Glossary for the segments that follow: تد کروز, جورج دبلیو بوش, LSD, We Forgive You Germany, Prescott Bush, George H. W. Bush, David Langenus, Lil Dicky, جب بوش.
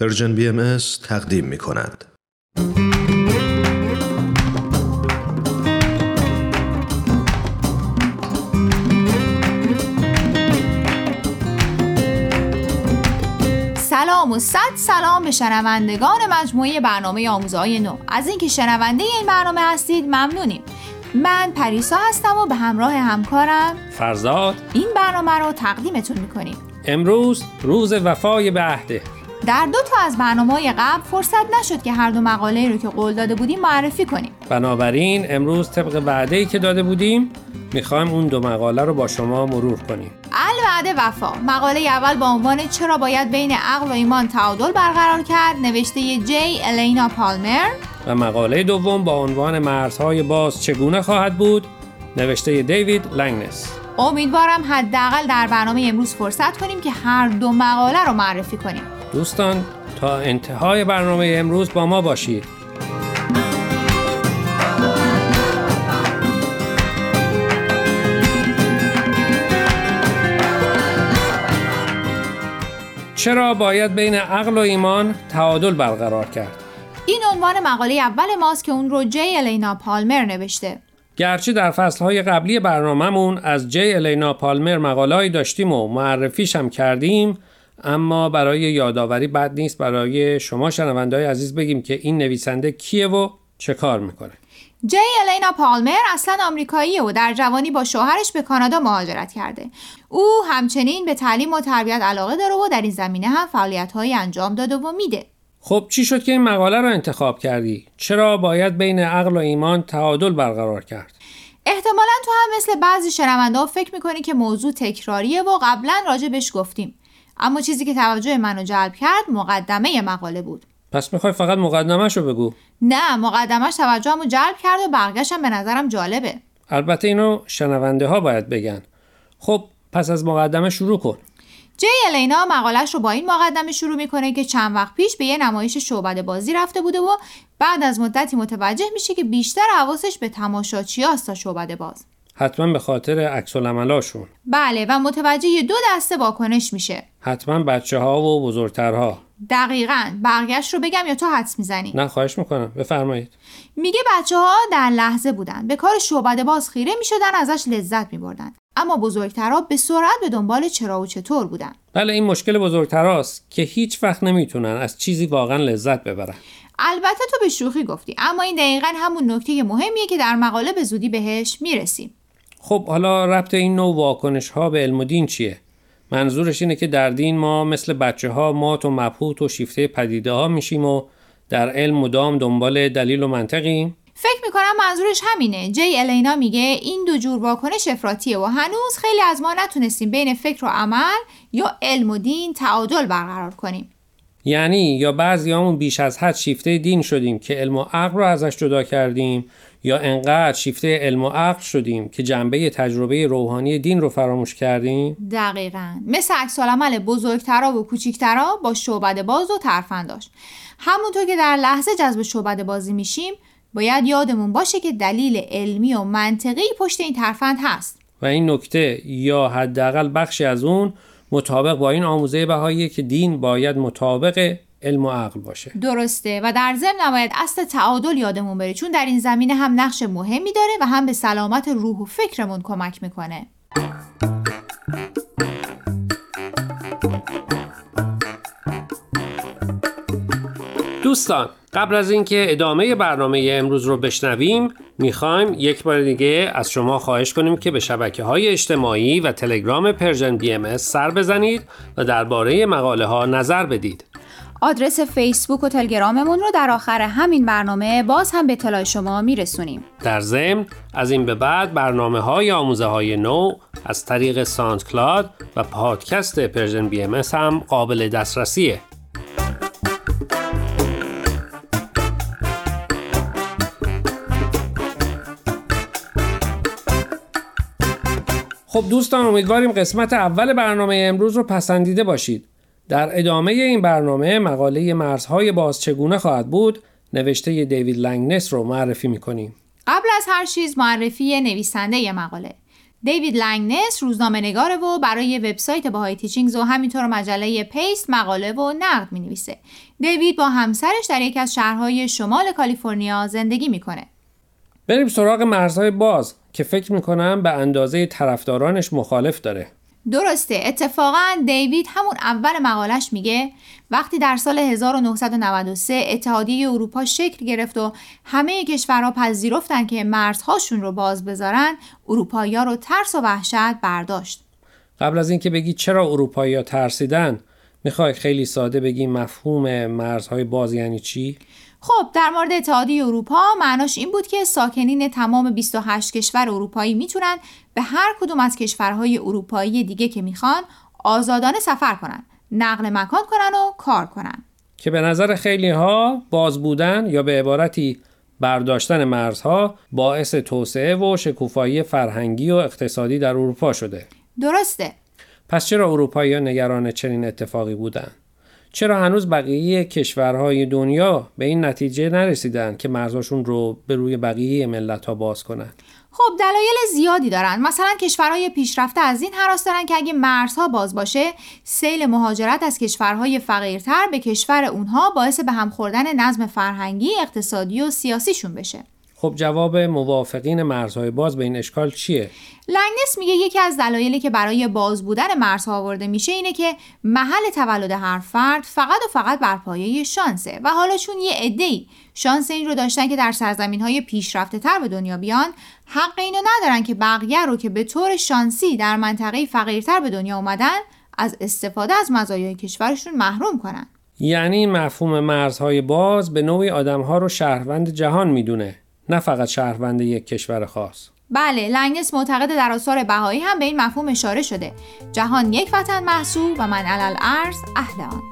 پرژن BMS تقدیم می‌کند. سلام و صد سلام به شنوندگان مجموعه برنامه آموزههای نو. از اینکه شنونده این برنامه هستید ممنونیم. من پریسا هستم و به همراه همکارم فرزاد این برنامه رو تقدیمتون می‌کنیم. امروز روز وفای به عهده. در دو تا از برنامه‌های قبل فرصت نشد که هر دو مقاله‌ای رو که قول داده بودیم معرفی کنیم. بنابراین امروز طبق وعده‌ای که داده بودیم می‌خوایم اون دو مقاله رو با شما مرور کنیم. الوعد وفا، مقاله اول با عنوان چرا باید بین عقل و ایمان تعادل برقرار کرد، نوشته ی J. Alina Palmer، و مقاله دوم با عنوان مرزهای باز چگونه خواهد بود، نوشته ی دیوید لنگنس. امیدوارم حداقل در برنامه امروز فرصت کنیم که هر دو مقاله رو معرفی کنیم. دوستان تا انتهای برنامه امروز با ما باشید. چرا باید بین عقل و ایمان تعادل برقرار کرد؟ این عنوان مقاله اول ماست که اون رو J. Alina Palmer نوشته. گرچه در فصلهای قبلی برنامه‌مون از J. Alina Palmer مقاله‌ای داشتیم و معرفیش هم کردیم، اما برای یادآوری بد نیست برای شما شنونده‌های عزیز بگیم که این نویسنده کیه و چه کار میکنه. J. Alina Palmer اصلا آمریکاییه و در جوانی با شوهرش به کانادا مهاجرت کرده. او همچنین به تعلیم و تربیت علاقه داره و در این زمینه هم فعالیت‌هایی انجام داده و میده. خب چی شد که این مقاله رو انتخاب کردی؟ چرا باید بین عقل و ایمان تعادل برقرار کرد؟ احتمالاً تو هم مثل بعضی شنونده‌ها فکر می‌کنی که موضوع تکراریه و قبلاً راجع بهش گفتیم. اما چیزی که توجه منو جلب کرد مقدمه مقاله بود. پس میخوای فقط مقدمه‌شو بگو؟ نه، مقدمه‌اش توجهمو جلب کرد و برگشتم به نظرم جالبه. البته اینو شنونده‌ها باید بگن. خب پس از مقدمه شروع کن. J. Alina مقاله‌اش رو با این مقدمه شروع میکنه که چند وقت پیش به یه نمایش شعبده بازی رفته بوده و بعد از مدتی متوجه میشه که بیشتر حواسش به تماشاچیاست تا شعبده باز. حتما به خاطر عکس‌العملاشون. بله، و متوجه دو دسته واکنش میشه. حتما بچه‌ها و بزرگترها. دقیقاً. برگشت رو بگم یا تو حدس میزنی؟ نه خواهش میکنم، بفرمایید. میگه بچه‌ها در لحظه بودن، به کار شعبده باز خیره میشدن، ازش لذت میبردن، اما بزرگترها به سرعت به دنبال چرا و چطور بودن. بله، این مشکل بزرگتراست که هیچ وقت نمیتونن از چیزی واقعا لذت ببرن. البته تو به شوخی گفتی، اما این دقیقاً همون نکته مهمیه که در مقاله به زودی بهش میرسیم. خب حالا ربط این نوع واکنش‌ها به علم و دین چیه؟ منظورش اینه که در دین ما مثل بچه‌ها مات و مبهوت و شیفته پدیده‌ها میشیم و در علم مدام دنبال دلیل و منطقیم؟ فکر میکنم منظورش همینه. J. Alina میگه این دو جور واکنش افراطیه و هنوز خیلی از ما نتونستیم بین فکر و عمل یا علم و دین تعادل برقرار کنیم. یعنی یا بعضیامون بیش از حد شیفته دین شدیم که علم و عقل رو ازش جدا کردیم، یا انقدر شیفته علم و عقل شدیم که جنبه تجربه روحانی دین رو فراموش کردیم. دقیقاً مثل عکس‌العمل بزرگترا و کوچیکترا با شعبده باز و ترفنداش. همونطور که در لحظه جذب شعبده بازی میشیم، باید یادمون باشه که دلیل علمی و منطقی پشت این ترفند هست. و این نکته یا حداقل بخشی از اون مطابق با این آموزه بهاییه که دین باید مطابق علم و عقل باشه. درسته، و در ضمن باید اصل تعادل یادمون بره، چون در این زمینه هم نقش مهمی داره و هم به سلامت روح و فکرمون کمک میکنه. دوستان قبل از اینکه ادامه برنامه امروز رو بشنویم، میخوایم یک بار دیگه از شما خواهش کنیم که به شبکه‌های اجتماعی و تلگرام پرژن BMS سر بزنید و درباره مقاله ها نظر بدید. آدرس فیسبوک و تلگراممون رو در آخر همین برنامه باز هم به اطلاع شما میرسونیم. در ضمن از این به بعد برنامه‌های آموزه‌های نو از طریق ساندکلاد و پادکست پرژن BMS هم قابل دسترسیه. خب دوستان امیدواریم قسمت اول برنامه امروز رو پسندیده باشید. در ادامه این برنامه مقاله مرزهای باز چگونه خواهد بود، نوشته ی دیوید لنگنس رو معرفی می‌کنیم. قبل از هر چیز معرفی نویسنده مقاله. دیوید لنگنس روزنامه‌نگاره و برای وبسایت باهای تیچینگز و همینطور مجله پیست مقاله و نقد می‌نویسه. دیوید با همسرش در یکی از شهرهای شمال کالیفرنیا زندگی می‌کنه. بریم سراغ مرزهای باز که فکر می‌کنم به اندازه طرفدارانش مخالف داره. درسته، اتفاقاً دیوید همون اول مقالش میگه وقتی در سال 1993 اتحادیه اروپا شکل گرفت و همه کشورها پذیرفتن که مرزهاشون رو باز بذارن، اروپایی‌ها رو ترس و وحشت برداشت. قبل از اینکه بگی چرا اروپایی‌ها ترسیدن، میخوای خیلی ساده بگی مفهوم مرزهای باز یعنی چی؟ خب در مورد اتحادیه اروپا معناش این بود که ساکنین تمام 28 کشور اروپایی میتونن به هر کدوم از کشورهای اروپایی دیگه که میخوان آزادانه سفر کنن، نقل مکان کنن و کار کنن، که به نظر خیلی ها باز بودن یا به عبارتی برداشتن مرزها باعث توسعه و شکوفایی فرهنگی و اقتصادی در اروپا شده. درسته. پس چرا اروپایی‌ها نگران چنین اتفاقی بودند؟ چرا هنوز بقیه کشورهای دنیا به این نتیجه نرسیدن که مرزاشون رو به روی بقیه ملت‌ها باز کنن؟ خب دلایل زیادی دارن. مثلا کشورهای پیشرفته از این هراس دارن که اگه مرزها باز باشه، سیل مهاجرت از کشورهای فقیرتر به کشور اونها باعث به هم خوردن نظم فرهنگی، اقتصادی و سیاسیشون بشه. خب جواب موافقین مرزهای باز به این اشکال چیه؟ لنگنس میگه یکی از دلایلی که برای باز بودن مرزها آورده میشه اینه که محل تولد هر فرد فقط و فقط بر پایه شانسه و حالا چون یه عده‌ای شانس این رو داشتن که در سرزمین‌های پیشرفته‌تر به دنیا بیان، حق اینو ندارن که بقیه رو که به طور شانسی در منطقه فقیرتر به دنیا اومدن از استفاده از مزایای کشورشون محروم کنن. یعنی مفهوم مرزهای باز به نوعی آدم‌ها رو شهروند جهان میدونه، نه فقط شهروند یک کشور خاص. بله، لنگنس معتقد در آثار بهایی هم به این مفهوم اشاره شده. جهان یک وطن محسوب و من علل ارض اهل آن.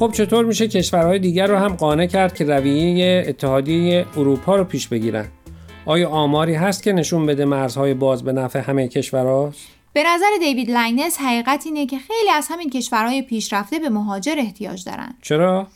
خب چطور میشه کشورهای دیگر رو هم قانع کرد که رویه اتحادیه اروپا رو پیش بگیرن؟ آیا آماری هست که نشون بده مرزهای باز به نفع همه کشورها؟ به نظر دیوید لنگنس حقیقت اینه که خیلی از همین کشورهای پیشرفته به مهاجر احتیاج دارن. چرا؟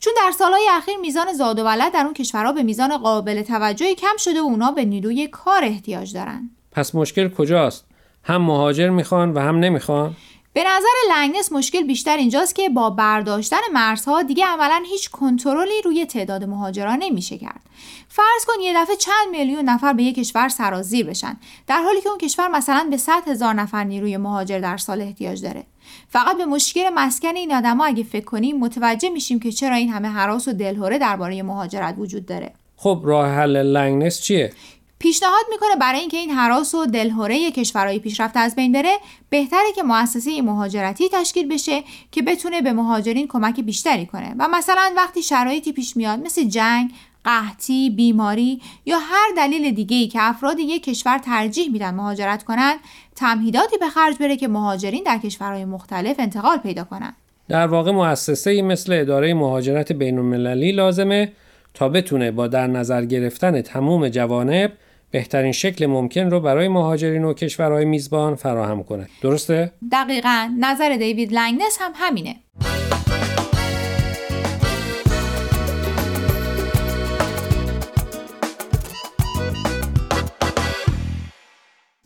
چون در سالهای اخیر میزان زاد و ولد در اون کشورها به میزان قابل توجهی کم شده و اونا به نیروی کار احتیاج دارن. پس مشکل کجاست؟ هم مهاجر میخوان و هم نمیخوان؟ به نظر لنگنس مشکل بیشتر اینجاست که با برداشتن مرزها دیگه عملاً هیچ کنترلی روی تعداد مهاجران نمیشه کرد. فرض کن یه دفعه چند میلیون نفر به یک کشور سرازیر بشن، در حالی که اون کشور مثلا به 100 هزار نفر نیروی مهاجر در سال احتیاج داره. فقط به مشکل مسکن این آدما اگه فکر کنیم متوجه میشیم که چرا این همه هراس و دلهره درباره مهاجرت وجود داره. خب راه حل لنگنس چیه؟ پیشنهاد میکنه برای اینکه این هراس و دلهوره کشورهای پیشرفته از بین بره، بهتره که مؤسسه مهاجرتی تشکیل بشه که بتونه به مهاجرین کمک بیشتری کنه و مثلا وقتی شرایطی پیش میاد مثل جنگ، قحطی، بیماری یا هر دلیل دیگه‌ای که افراد یک کشور ترجیح میدن مهاجرت کنن، تمهیداتی به خرج بره که مهاجرین در کشورهای مختلف انتقال پیدا کنن. در واقع مؤسسه‌ای مثل اداره مهاجرت بین‌المللی لازمه تا بتونه با در نظر گرفتن تمام جوانب بهترین شکل ممکن رو برای مهاجرین و کشورهای میزبان فراهم کنه. درسته؟ دقیقاً. نظر دیوید لنگنس هم همینه.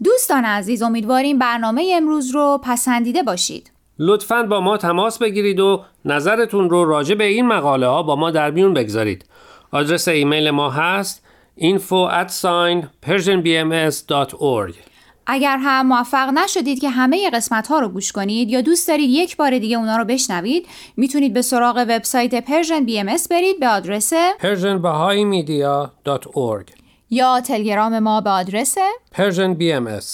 دوستان عزیز، امیدواریم برنامه امروز رو پسندیده باشید. لطفاً با ما تماس بگیرید و نظرتون رو راجع به این مقاله ها با ما در میون بگذارید. آدرس ایمیل ما هست info@persianbms.org. اگر هم موفق نشدید که همه قسمت ها رو گوش کنید یا دوست دارید یک بار دیگه اونا رو بشنوید، میتونید به سراغ وبسایت Persian BMS برید به آدرس persianbahaimedia.org یا تلگرام ما به آدرس Persian BMS.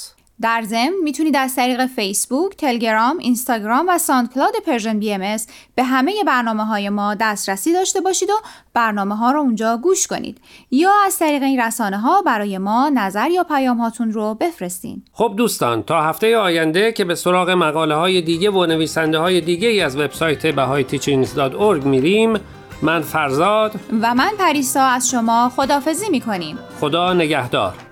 در ضمن میتونید از طریق فیسبوک، تلگرام، اینستاگرام و ساندکلاود پرژن BMS به همه برنامه‌های ما دسترسی داشته باشید و برنامه‌ها رو اونجا گوش کنید یا از طریق این رسانه‌ها برای ما نظر یا پیام هاتون رو بفرستین. خب دوستان، تا هفته آینده که به سراغ مقاله‌های دیگه و نویسنده‌های دیگه از وبسایت bahaiteachings.org میریم، من فرزاد و من پریسا از شما خداحافظی می‌کنیم. خدا نگهدار.